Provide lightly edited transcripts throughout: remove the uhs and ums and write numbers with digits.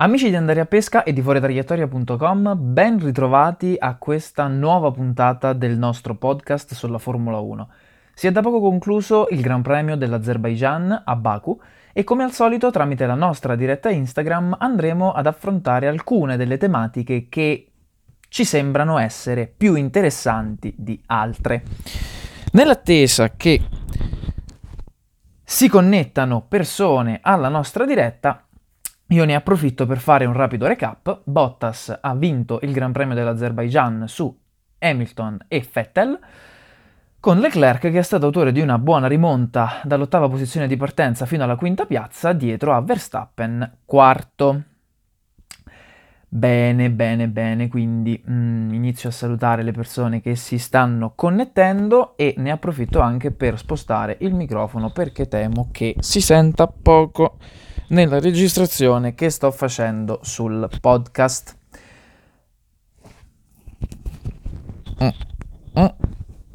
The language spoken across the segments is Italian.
Amici di Andare a Pesca e di FuoriTraiettoria.com, ben ritrovati a questa nuova puntata del nostro podcast sulla Formula 1. Si è da poco concluso il Gran Premio dell'Azerbaigian a Baku e come al solito tramite la nostra diretta Instagram andremo ad affrontare alcune delle tematiche che ci sembrano essere più interessanti di altre. Nell'attesa che si connettano persone alla nostra diretta, io ne approfitto per fare un rapido recap. Bottas ha vinto il Gran Premio dell'Azerbaigian su Hamilton e Vettel, con Leclerc che è stato autore di una buona rimonta dall'ottava posizione di partenza fino alla quinta piazza, dietro a Verstappen quarto. Bene, quindi inizio a salutare le persone che si stanno connettendo e ne approfitto anche per spostare il microfono perché temo che si senta poco nella registrazione che sto facendo sul podcast.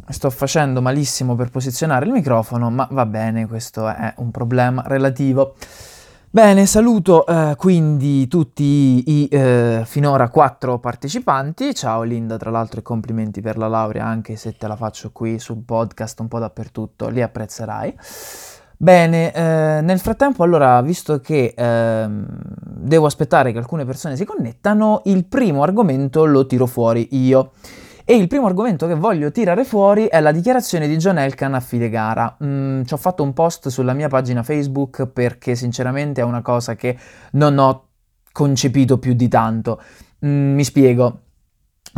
Sto facendo malissimo per posizionare il microfono, ma va bene, questo è un problema relativo. Bene, saluto quindi tutti i finora 4 partecipanti. Ciao Linda, tra l'altro, e complimenti per la laurea, anche se te la faccio qui sul podcast un po' dappertutto, li apprezzerai. Bene, nel frattempo, allora, visto che devo aspettare che alcune persone si connettano, il primo argomento lo tiro fuori io. E il primo argomento che voglio tirare fuori è la dichiarazione di John Elkann a fine gara. Ci ho fatto un post sulla mia pagina Facebook perché sinceramente è una cosa che non ho concepito più di tanto. Mi spiego.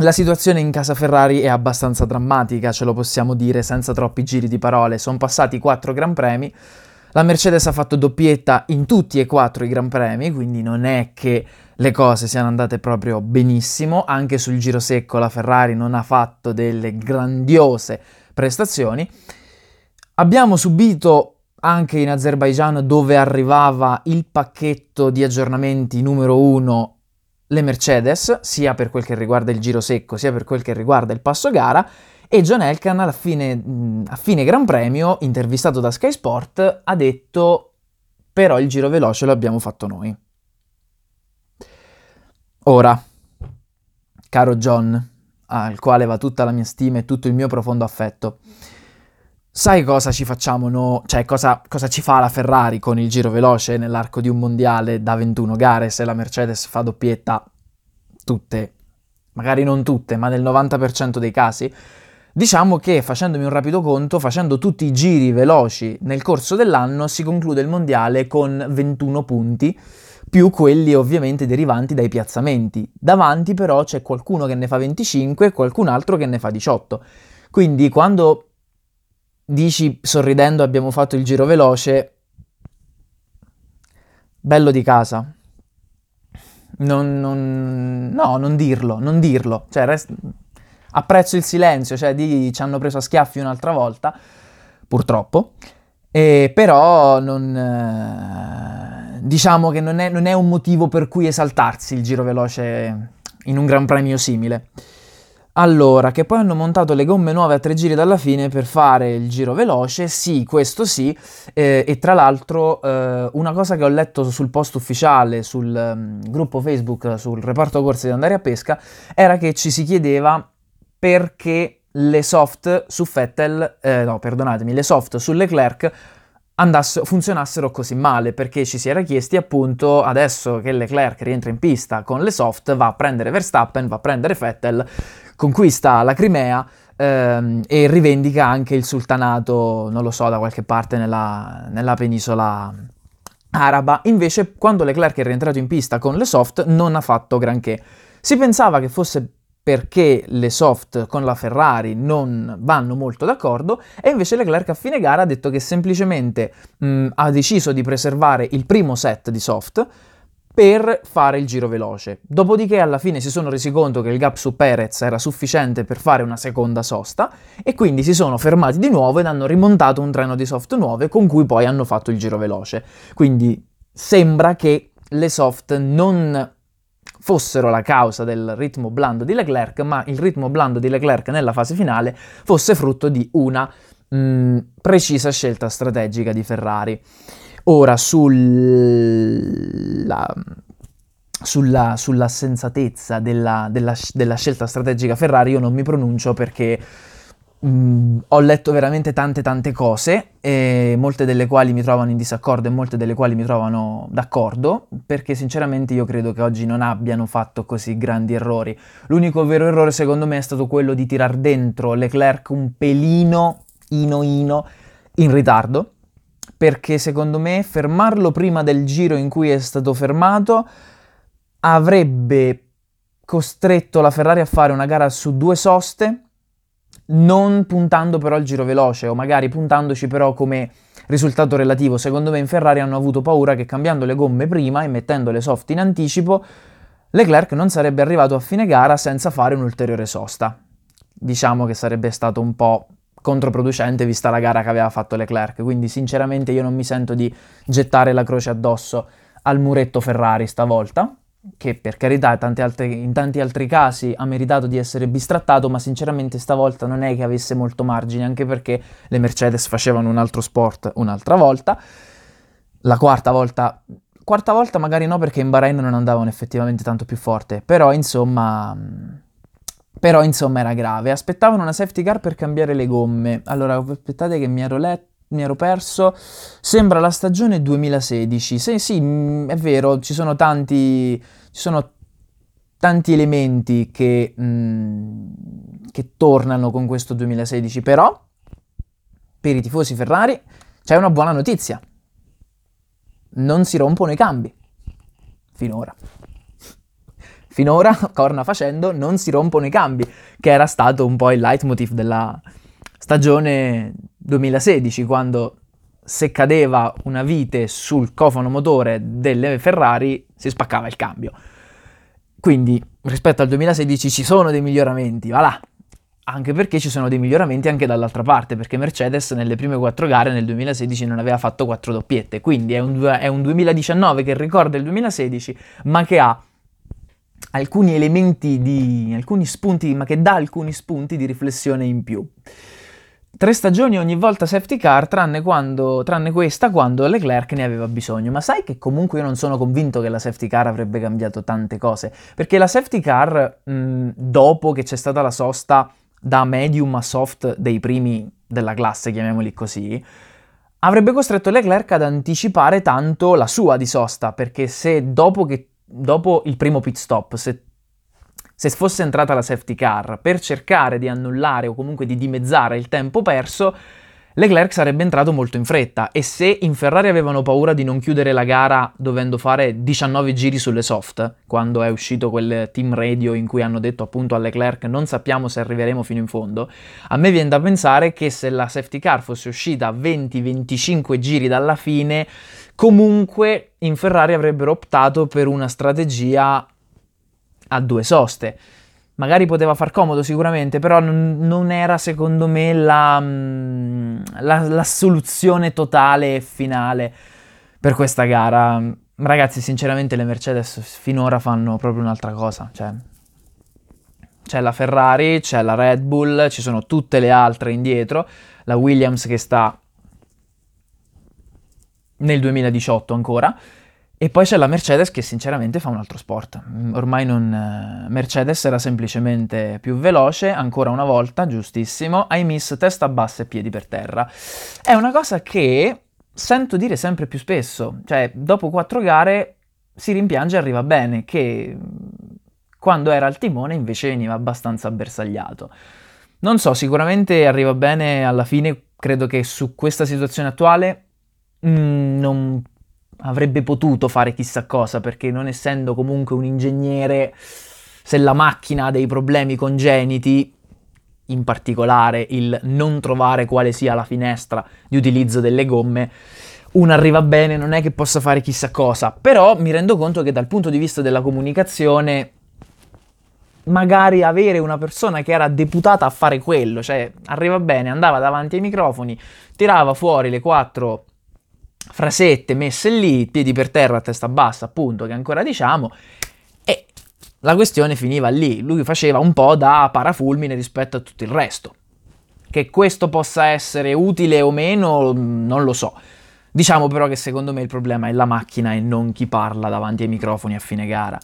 La situazione in casa Ferrari è abbastanza drammatica, ce lo possiamo dire senza troppi giri di parole. Sono passati 4 Gran Premi, la Mercedes ha fatto doppietta in tutti e 4 i Gran Premi, quindi non è che le cose siano andate proprio benissimo. Anche sul giro secco la Ferrari non ha fatto delle grandiose prestazioni. Abbiamo subito anche in Azerbaigian, dove arrivava il pacchetto di aggiornamenti numero 1, le Mercedes, sia per quel che riguarda il giro secco sia per quel che riguarda il passo gara, e John Elkann a fine Gran Premio, intervistato da Sky Sport, ha detto però il giro veloce lo abbiamo fatto noi. Ora, caro John, al quale va tutta la mia stima e tutto il mio profondo affetto, sai cosa ci facciamo noi? Cioè, cosa ci fa la Ferrari con il giro veloce nell'arco di un mondiale da 21 gare se la Mercedes fa doppietta tutte, magari non tutte, ma nel 90% dei casi? Diciamo che, facendomi un rapido conto, facendo tutti i giri veloci nel corso dell'anno, si conclude il mondiale con 21 punti, più quelli ovviamente derivanti dai piazzamenti. Davanti però c'è qualcuno che ne fa 25 e qualcun altro che ne fa 18. Quindi quando dici sorridendo abbiamo fatto il giro veloce, bello di casa, non dirlo, cioè apprezzo il silenzio, cioè ci hanno preso a schiaffi un'altra volta purtroppo, però diciamo che non è un motivo per cui esaltarsi il giro veloce in un Gran Premio simile. Allora, che poi hanno montato le gomme nuove a 3 giri dalla fine per fare il giro veloce, sì, questo sì, e tra l'altro una cosa che ho letto sul post ufficiale, sul gruppo Facebook, sul reparto corse di Andare a Pesca, era che ci si chiedeva perché le soft su Vettel, le soft su Leclerc funzionassero così male, perché ci si era chiesti appunto adesso che Leclerc rientra in pista con le soft, va a prendere Verstappen, va a prendere Vettel, conquista la Crimea e rivendica anche il sultanato, non lo so, da qualche parte nella penisola araba. Invece quando Leclerc è rientrato in pista con le soft non ha fatto granché. Si pensava che fosse perché le soft con la Ferrari non vanno molto d'accordo, e invece Leclerc a fine gara ha detto che semplicemente ha deciso di preservare il primo set di soft per fare il giro veloce. Dopodiché alla fine si sono resi conto che il gap su Perez era sufficiente per fare una seconda sosta, e quindi si sono fermati di nuovo ed hanno rimontato un treno di soft nuove con cui poi hanno fatto il giro veloce. Quindi sembra che le soft non fossero la causa del ritmo blando di Leclerc, ma il ritmo blando di Leclerc nella fase finale fosse frutto di una precisa scelta strategica di Ferrari. Ora, sulla sensatezza della scelta strategica Ferrari io non mi pronuncio, perché ho letto veramente tante cose, e molte delle quali mi trovano in disaccordo e molte delle quali mi trovano d'accordo, perché sinceramente io credo che oggi non abbiano fatto così grandi errori. L'unico vero errore secondo me è stato quello di tirar dentro Leclerc un pelino in ritardo, perché secondo me fermarlo prima del giro in cui è stato fermato avrebbe costretto la Ferrari a fare una gara su due soste, non puntando però al giro veloce, o magari puntandoci però come risultato relativo. Secondo me in Ferrari hanno avuto paura che cambiando le gomme prima e mettendo le soft in anticipo Leclerc non sarebbe arrivato a fine gara senza fare un'ulteriore sosta. Diciamo che sarebbe stato un po' controproducente vista la gara che aveva fatto Leclerc, quindi sinceramente io non mi sento di gettare la croce addosso al muretto Ferrari stavolta, che per carità in tanti altri casi ha meritato di essere bistrattato, ma sinceramente stavolta non è che avesse molto margine, anche perché le Mercedes facevano un altro sport un'altra volta, la quarta volta magari no, perché in Bahrain non andavano effettivamente tanto più forte, però insomma era grave. Aspettavano una safety car per cambiare le gomme. Allora aspettate che mi ero perso, sembra la stagione 2016, sì è vero, ci sono tanti elementi che tornano con questo 2016, però per i tifosi Ferrari c'è una buona notizia: non si rompono i cambi, finora corna facendo non si rompono i cambi, che era stato un po' il leitmotiv della stagione 2016, quando se cadeva una vite sul cofano motore delle Ferrari si spaccava il cambio. Quindi rispetto al 2016 ci sono dei miglioramenti, va là, anche perché ci sono dei miglioramenti anche dall'altra parte, perché Mercedes nelle prime 4 gare nel 2016 non aveva fatto 4 doppiette, quindi è un 2019 che ricorda il 2016, ma che ha alcuni elementi dà alcuni spunti di riflessione in più. 3 stagioni ogni volta safety car, tranne questa, quando Leclerc ne aveva bisogno. Ma sai che comunque io non sono convinto che la safety car avrebbe cambiato tante cose, perché la safety car, dopo che c'è stata la sosta da medium a soft dei primi della classe, chiamiamoli così, avrebbe costretto Leclerc ad anticipare tanto la sua di sosta, perché se dopo il primo pit stop, se fosse entrata la safety car per cercare di annullare o comunque di dimezzare il tempo perso, Leclerc sarebbe entrato molto in fretta, e se in Ferrari avevano paura di non chiudere la gara dovendo fare 19 giri sulle soft, quando è uscito quel team radio in cui hanno detto appunto a Leclerc non sappiamo se arriveremo fino in fondo, a me viene da pensare che se la safety car fosse uscita a 20-25 giri dalla fine, comunque in Ferrari avrebbero optato per una strategia a 2 soste. Magari poteva far comodo sicuramente, però non era secondo me la soluzione totale e finale per questa gara. Ragazzi, sinceramente le Mercedes finora fanno proprio un'altra cosa, cioè c'è la Ferrari, c'è la Red Bull, ci sono tutte le altre indietro, la Williams che sta nel 2018 ancora, e poi c'è la Mercedes che sinceramente fa un altro sport. Ormai non... Mercedes era semplicemente più veloce, ancora una volta, giustissimo, I miss, testa bassa e piedi per terra. È una cosa che sento dire sempre più spesso, cioè dopo 4 gare si rimpiange e arriva bene, che quando era al timone invece veniva abbastanza bersagliato. Non so, sicuramente arriva bene alla fine, credo che su questa situazione attuale non avrebbe potuto fare chissà cosa, perché non essendo comunque un ingegnere, se la macchina ha dei problemi congeniti, in particolare il non trovare quale sia la finestra di utilizzo delle gomme, un arriva bene non è che possa fare chissà cosa. Però mi rendo conto che dal punto di vista della comunicazione magari avere una persona che era deputata a fare quello, cioè arriva bene andava davanti ai microfoni, tirava fuori le 4 frasette messe lì, piedi per terra, testa bassa, appunto, che ancora diciamo, e la questione finiva lì. Lui faceva un po' da parafulmine rispetto a tutto il resto. Che questo possa essere utile o meno non lo so, Diciamo però che secondo me il problema è la macchina e non chi parla davanti ai microfoni a fine gara.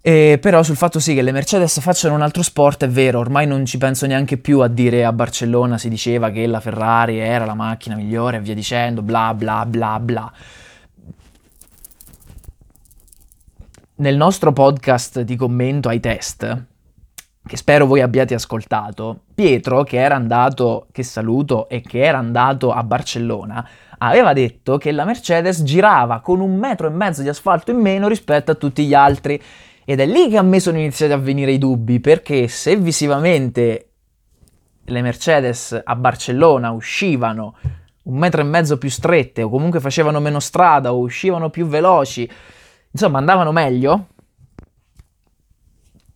E però sul fatto sì che le Mercedes facciano un altro sport è vero, ormai non ci penso neanche più a dire a Barcellona si diceva che la Ferrari era la macchina migliore e via dicendo, bla bla bla bla. Nel nostro podcast di commento ai test, che spero voi abbiate ascoltato, Pietro, che era andato, che saluto, e che era andato a Barcellona, aveva detto che la Mercedes girava con 1,5 metri di asfalto in meno rispetto a tutti gli altri. Ed è lì che a me sono iniziati a venire i dubbi, perché se visivamente le Mercedes a Barcellona uscivano 1,5 metri più strette, o comunque facevano meno strada, o uscivano più veloci, insomma andavano meglio,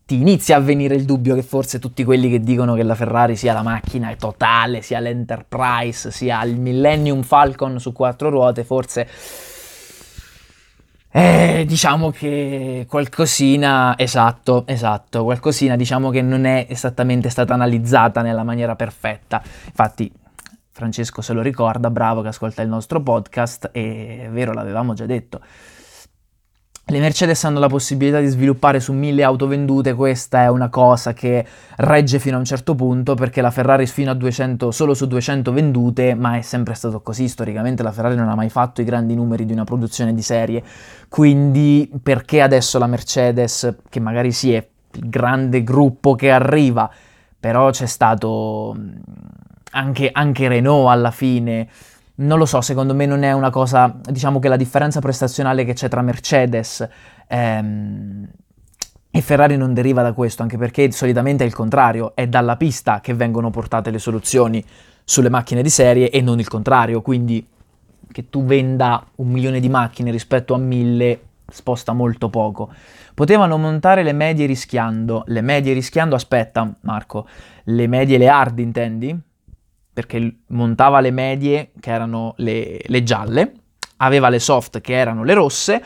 ti inizia a venire il dubbio che forse tutti quelli che dicono che la Ferrari sia la macchina totale, sia l'Enterprise, sia il Millennium Falcon su 4 ruote, forse diciamo che qualcosina, esatto, qualcosina diciamo che non è esattamente stata analizzata nella maniera perfetta. Infatti Francesco se lo ricorda, bravo, che ascolta il nostro podcast, e è vero, l'avevamo già detto. Le Mercedes hanno la possibilità di sviluppare su 1.000 auto vendute, questa è una cosa che regge fino a un certo punto, perché la Ferrari fino a 200, solo su 200 vendute, ma è sempre stato così, storicamente la Ferrari non ha mai fatto i grandi numeri di una produzione di serie, quindi perché adesso la Mercedes, che magari sì è il grande gruppo che arriva, però c'è stato anche Renault alla fine. Non lo so, secondo me non è una cosa, diciamo che la differenza prestazionale che c'è tra Mercedes e Ferrari non deriva da questo, anche perché solitamente è il contrario, è dalla pista che vengono portate le soluzioni sulle macchine di serie e non il contrario, quindi che tu venda 1.000.000 di macchine rispetto a 1.000 sposta molto poco. Potevano montare le medie rischiando, aspetta Marco, le medie, le hard intendi? Perché montava le medie che erano le gialle, aveva le soft che erano le rosse,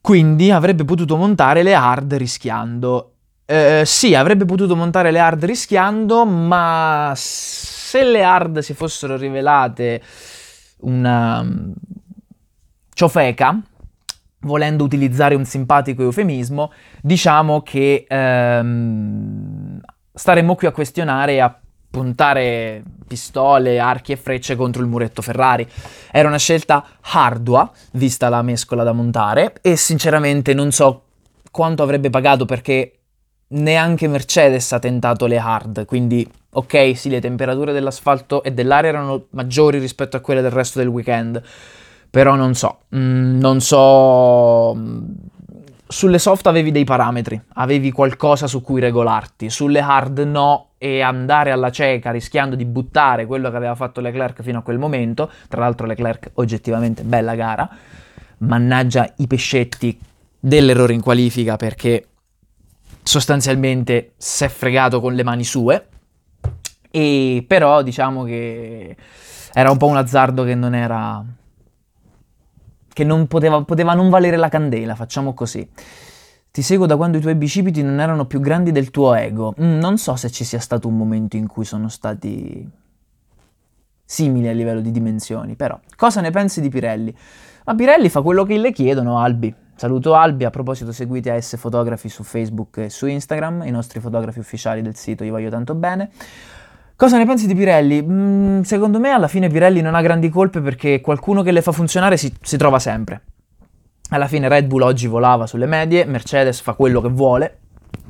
quindi avrebbe potuto montare le hard rischiando. Sì, avrebbe potuto montare le hard rischiando, ma se le hard si fossero rivelate una ciofeca, volendo utilizzare un simpatico eufemismo, diciamo che staremmo qui a questionare e a puntare pistole, archi e frecce contro il muretto Ferrari. Era una scelta ardua, vista la mescola da montare, e sinceramente non so quanto avrebbe pagato, perché neanche Mercedes ha tentato le hard, quindi ok, sì, le temperature dell'asfalto e dell'aria erano maggiori rispetto a quelle del resto del weekend, però non so... Sulle soft avevi dei parametri, avevi qualcosa su cui regolarti, sulle hard no, e andare alla cieca rischiando di buttare quello che aveva fatto Leclerc fino a quel momento, tra l'altro Leclerc oggettivamente bella gara, mannaggia i pescetti dell'errore in qualifica, perché sostanzialmente s'è fregato con le mani sue, e però diciamo che era un po' un azzardo che non era... che non poteva non valere la candela, facciamo così. Ti seguo da quando i tuoi bicipiti non erano più grandi del tuo ego. Non so se ci sia stato un momento in cui sono stati simili a livello di dimensioni, però. Cosa ne pensi di Pirelli? Ma Pirelli fa quello che le chiedono, Albi. Saluto Albi, a proposito seguite AS Fotografi su Facebook e su Instagram, i nostri fotografi ufficiali del sito, gli voglio tanto bene. Cosa ne pensi di Pirelli? Secondo me alla fine Pirelli non ha grandi colpe, perché qualcuno che le fa funzionare si trova sempre. Alla fine Red Bull oggi volava sulle medie, Mercedes fa quello che vuole,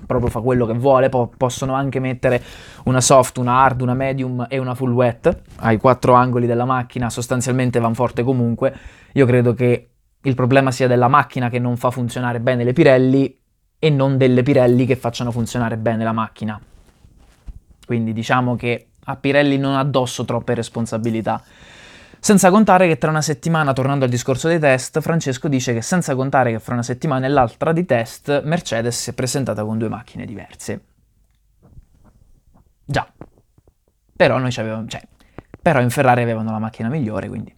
proprio fa quello che vuole, possono anche mettere una soft, una hard, una medium e una full wet ai 4 angoli della macchina, sostanzialmente van forte comunque. Io credo che il problema sia della macchina che non fa funzionare bene le Pirelli e non delle Pirelli che facciano funzionare bene la macchina. Quindi diciamo che a Pirelli non addosso troppe responsabilità. Senza contare che tra una settimana, tornando al discorso dei test, Francesco dice che senza contare che fra una settimana e l'altra di test, Mercedes si è presentata con 2 macchine diverse. Già. Però noi c'avevamo... però in Ferrari avevano la macchina migliore, quindi...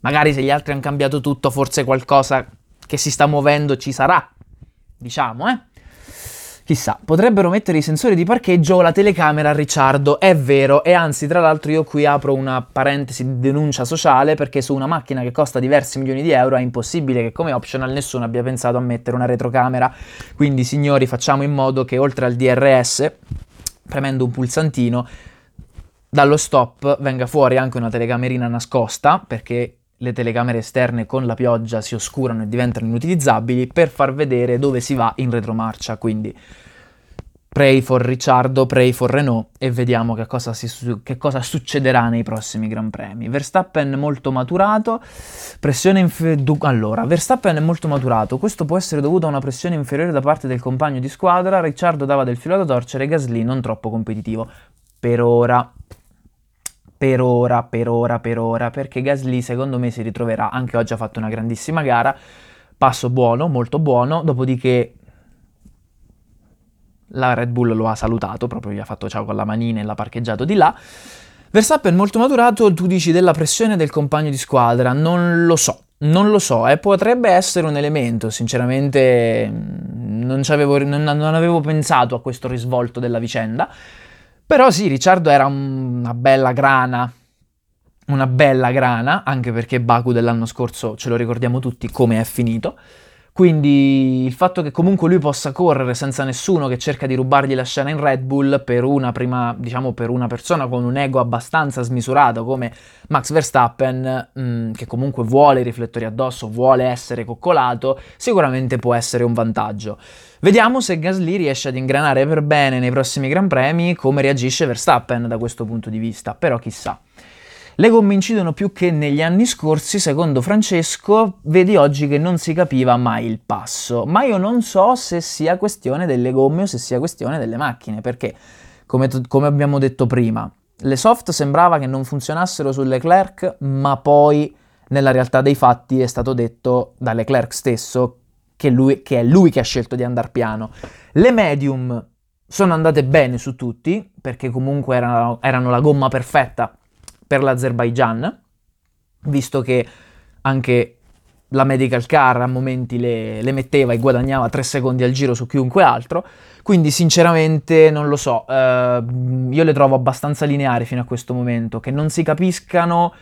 Magari se gli altri hanno cambiato tutto, forse qualcosa che si sta muovendo ci sarà. Diciamo, Chissà, potrebbero mettere i sensori di parcheggio o la telecamera a Ricciardo, è vero, e anzi tra l'altro io qui apro una parentesi di denuncia sociale, perché su una macchina che costa diversi milioni di euro è impossibile che come optional nessuno abbia pensato a mettere una retrocamera, quindi signori facciamo in modo che oltre al DRS, premendo un pulsantino, dallo stop venga fuori anche una telecamerina nascosta, perché le telecamere esterne con la pioggia si oscurano e diventano inutilizzabili, per far vedere dove si va in retromarcia. Quindi pray for Ricciardo, pray for Renault, e vediamo che cosa succederà nei prossimi Gran Premi. Verstappen molto maturato, Verstappen è molto maturato, questo può essere dovuto a una pressione inferiore da parte del compagno di squadra, Ricciardo dava del filo da torcere, Gasly non troppo competitivo. Per ora, perché Gasly secondo me si ritroverà, anche oggi ha fatto una grandissima gara, passo buono, molto buono, dopodiché la Red Bull lo ha salutato, proprio gli ha fatto ciao con la manina e l'ha parcheggiato di là. Verstappen molto maturato, tu dici della pressione del compagno di squadra, non lo so, potrebbe essere un elemento, sinceramente non avevo pensato a questo risvolto della vicenda. Però sì, Ricciardo era una bella grana, anche perché Baku dell'anno scorso ce lo ricordiamo tutti come è finito, quindi il fatto che comunque lui possa correre senza nessuno che cerca di rubargli la scena in Red Bull per una persona con un ego abbastanza smisurato come Max Verstappen, che comunque vuole i riflettori addosso, vuole essere coccolato, sicuramente può essere un vantaggio. Vediamo se Gasly riesce ad ingranare per bene nei prossimi Gran Premi, come reagisce Verstappen da questo punto di vista, però chissà. Le gomme incidono più che negli anni scorsi, secondo Francesco, vedi oggi che non si capiva mai il passo, ma io non so se sia questione delle gomme o se sia questione delle macchine, perché, come abbiamo detto prima, le soft sembrava che non funzionassero su Leclerc, ma poi nella realtà dei fatti è stato detto da Leclerc stesso che è lui che ha scelto di andare piano. Le medium sono andate bene su tutti, perché comunque erano la gomma perfetta per l'Azerbaigian, visto che anche la medical car a momenti le metteva e guadagnava 3 secondi al giro su chiunque altro, quindi sinceramente non lo so, io le trovo abbastanza lineari fino a questo momento. Che non si capiscano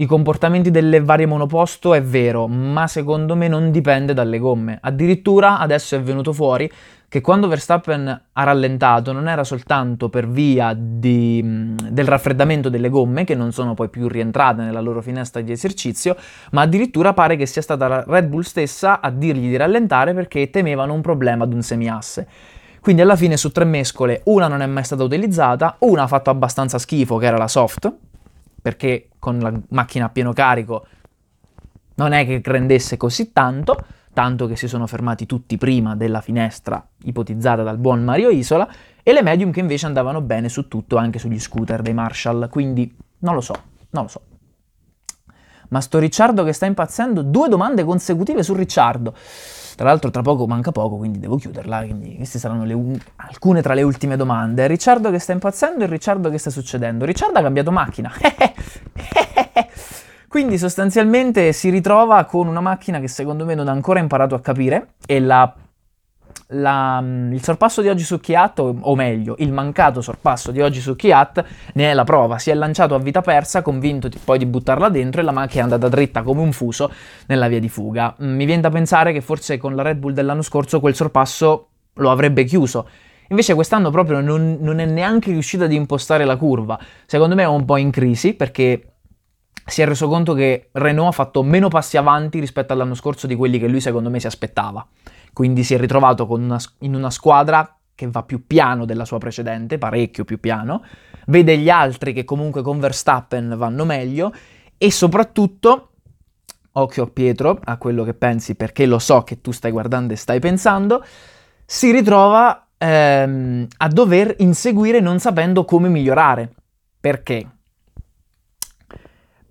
i comportamenti delle varie monoposto è vero, ma secondo me non dipende dalle gomme. Addirittura adesso è venuto fuori che quando Verstappen ha rallentato non era soltanto per via del raffreddamento delle gomme, che non sono poi più rientrate nella loro finestra di esercizio, ma addirittura pare che sia stata la Red Bull stessa a dirgli di rallentare perché temevano un problema ad un semiasse. Quindi alla fine su 3 mescole una non è mai stata utilizzata, una ha fatto abbastanza schifo che era la soft, perché con la macchina a pieno carico non è che rendesse così tanto che si sono fermati tutti prima della finestra ipotizzata dal buon Mario Isola, e le medium che invece andavano bene su tutto, anche sugli scooter dei Marshall, quindi non lo so. Ma sto Ricciardo che sta impazzendo, 2 domande consecutive su Ricciardo. Tra l'altro tra poco manca poco, quindi devo chiuderla, quindi queste saranno alcune tra le ultime domande. Ricciardo che sta impazzendo e Ricciardo che sta succedendo. Ricciardo ha cambiato macchina. Quindi sostanzialmente si ritrova con una macchina che secondo me non ha ancora imparato a capire, e il sorpasso di oggi su Kvyat, o meglio il mancato sorpasso di oggi su Kvyat, ne è la prova. Si è lanciato a vita persa, convinto poi di buttarla dentro, e la macchina è andata dritta come un fuso nella via di fuga. Mi viene da pensare che forse con la Red Bull dell'anno scorso quel sorpasso lo avrebbe chiuso, invece quest'anno proprio non è neanche riuscita ad impostare la curva. Secondo me è un po' in crisi, perché si è reso conto che Renault ha fatto meno passi avanti rispetto all'anno scorso di quelli che lui secondo me si aspettava. Quindi si è ritrovato in una squadra che va più piano della sua precedente, parecchio più piano, vede gli altri che comunque con Verstappen vanno meglio, e soprattutto, occhio Pietro a quello che pensi, perché lo so che tu stai guardando e stai pensando, si ritrova a dover inseguire non sapendo come migliorare. Perché?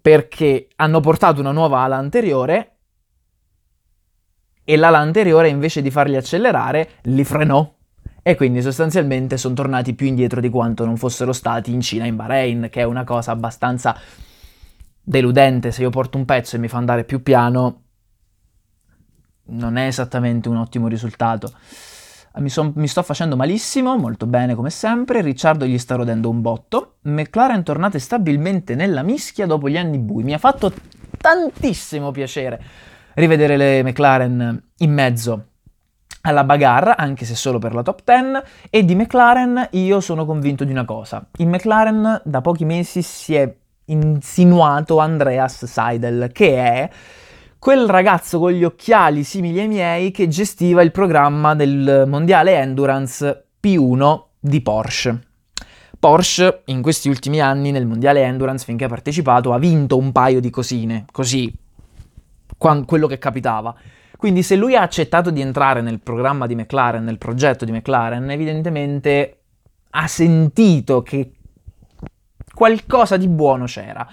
Perché hanno portato una nuova ala anteriore, e l'ala anteriore invece di farli accelerare li frenò, e quindi sostanzialmente sono tornati più indietro di quanto non fossero stati in Cina, in Bahrain, che è una cosa abbastanza deludente. Se io porto un pezzo e mi fa andare più piano non è esattamente un ottimo risultato. Mi sto facendo malissimo, molto bene come sempre, Ricciardo gli sta rodendo un botto, McLaren tornate stabilmente nella mischia dopo gli anni bui. Mi ha fatto tantissimo piacere rivedere le McLaren in mezzo alla bagarre, anche se solo per la top 10, e di McLaren io sono convinto di una cosa. In McLaren da pochi mesi si è insinuato Andreas Seidel, che è quel ragazzo con gli occhiali simili ai miei che gestiva il programma del mondiale Endurance P1 di Porsche. Porsche in questi ultimi anni nel mondiale Endurance, finché ha partecipato, ha vinto un paio di cosine, così, quello che capitava. Quindi se lui ha accettato di entrare nel programma di McLaren, nel progetto di McLaren, evidentemente ha sentito che qualcosa di buono c'era.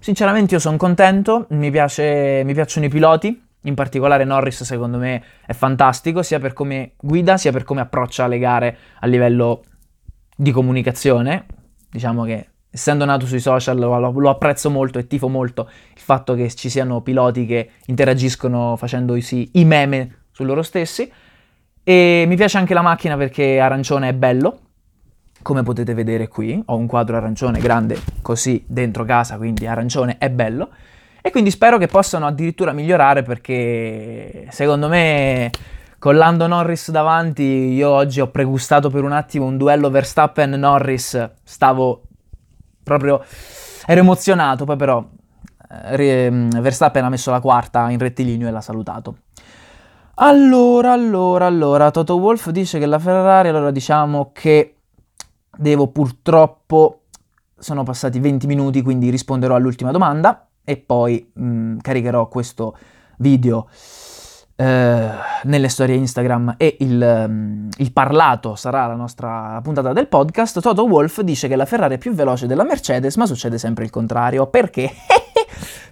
Sinceramente io sono contento, mi piacciono i piloti, in particolare Norris secondo me è fantastico, sia per come guida, sia per come approccia le gare a livello di comunicazione. Diciamo che essendo nato sui social lo apprezzo molto e tifo molto il fatto che ci siano piloti che interagiscono facendosi i meme su loro stessi, e mi piace anche la macchina perché arancione è bello. Come potete vedere qui, ho un quadro arancione grande così dentro casa, quindi arancione è bello. E quindi spero che possano addirittura migliorare, perché secondo me con Lando Norris davanti, io oggi ho pregustato per un attimo un duello Verstappen-Norris, stavo proprio, ero emozionato, poi però Verstappen ha messo la quarta in rettilineo e l'ha salutato. Allora, Toto Wolff dice che la Ferrari, allora diciamo che devo purtroppo, sono passati 20 minuti, quindi risponderò all'ultima domanda e poi caricherò questo video nelle storie Instagram e il parlato sarà la nostra puntata del podcast. Toto Wolff dice che la Ferrari è più veloce della Mercedes, ma succede sempre il contrario. Perché?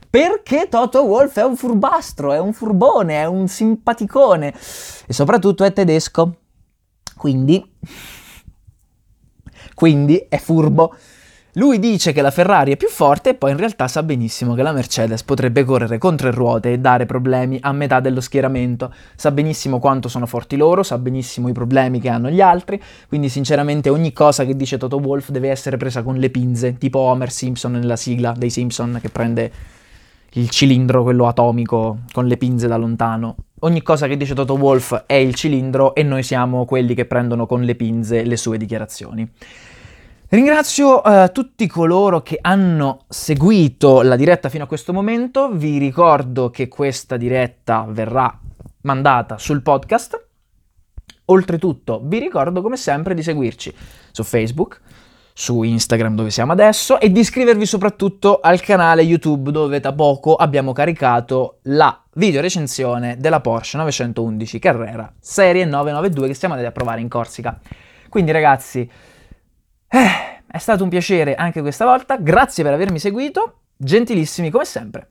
Perché Toto Wolff è un furbastro, è un furbone, è un simpaticone e soprattutto è tedesco, quindi è furbo. Lui dice che la Ferrari è più forte e poi in realtà sa benissimo che la Mercedes potrebbe correre contro le ruote e dare problemi a metà dello schieramento. Sa benissimo quanto sono forti loro, sa benissimo i problemi che hanno gli altri, quindi sinceramente ogni cosa che dice Toto Wolff deve essere presa con le pinze, tipo Homer Simpson nella sigla dei Simpson che prende il cilindro, quello atomico, con le pinze da lontano. Ogni cosa che dice Toto Wolff è il cilindro e noi siamo quelli che prendono con le pinze le sue dichiarazioni. Ringrazio tutti coloro che hanno seguito la diretta fino a questo momento. Vi ricordo che questa diretta verrà mandata sul podcast. Oltretutto vi ricordo come sempre di seguirci su Facebook, su Instagram dove siamo adesso, e di iscrivervi soprattutto al canale YouTube dove da poco abbiamo caricato la video recensione della Porsche 911 Carrera serie 992 che stiamo andati a provare in Corsica. Quindi ragazzi, è stato un piacere anche questa volta, grazie per avermi seguito, gentilissimi come sempre.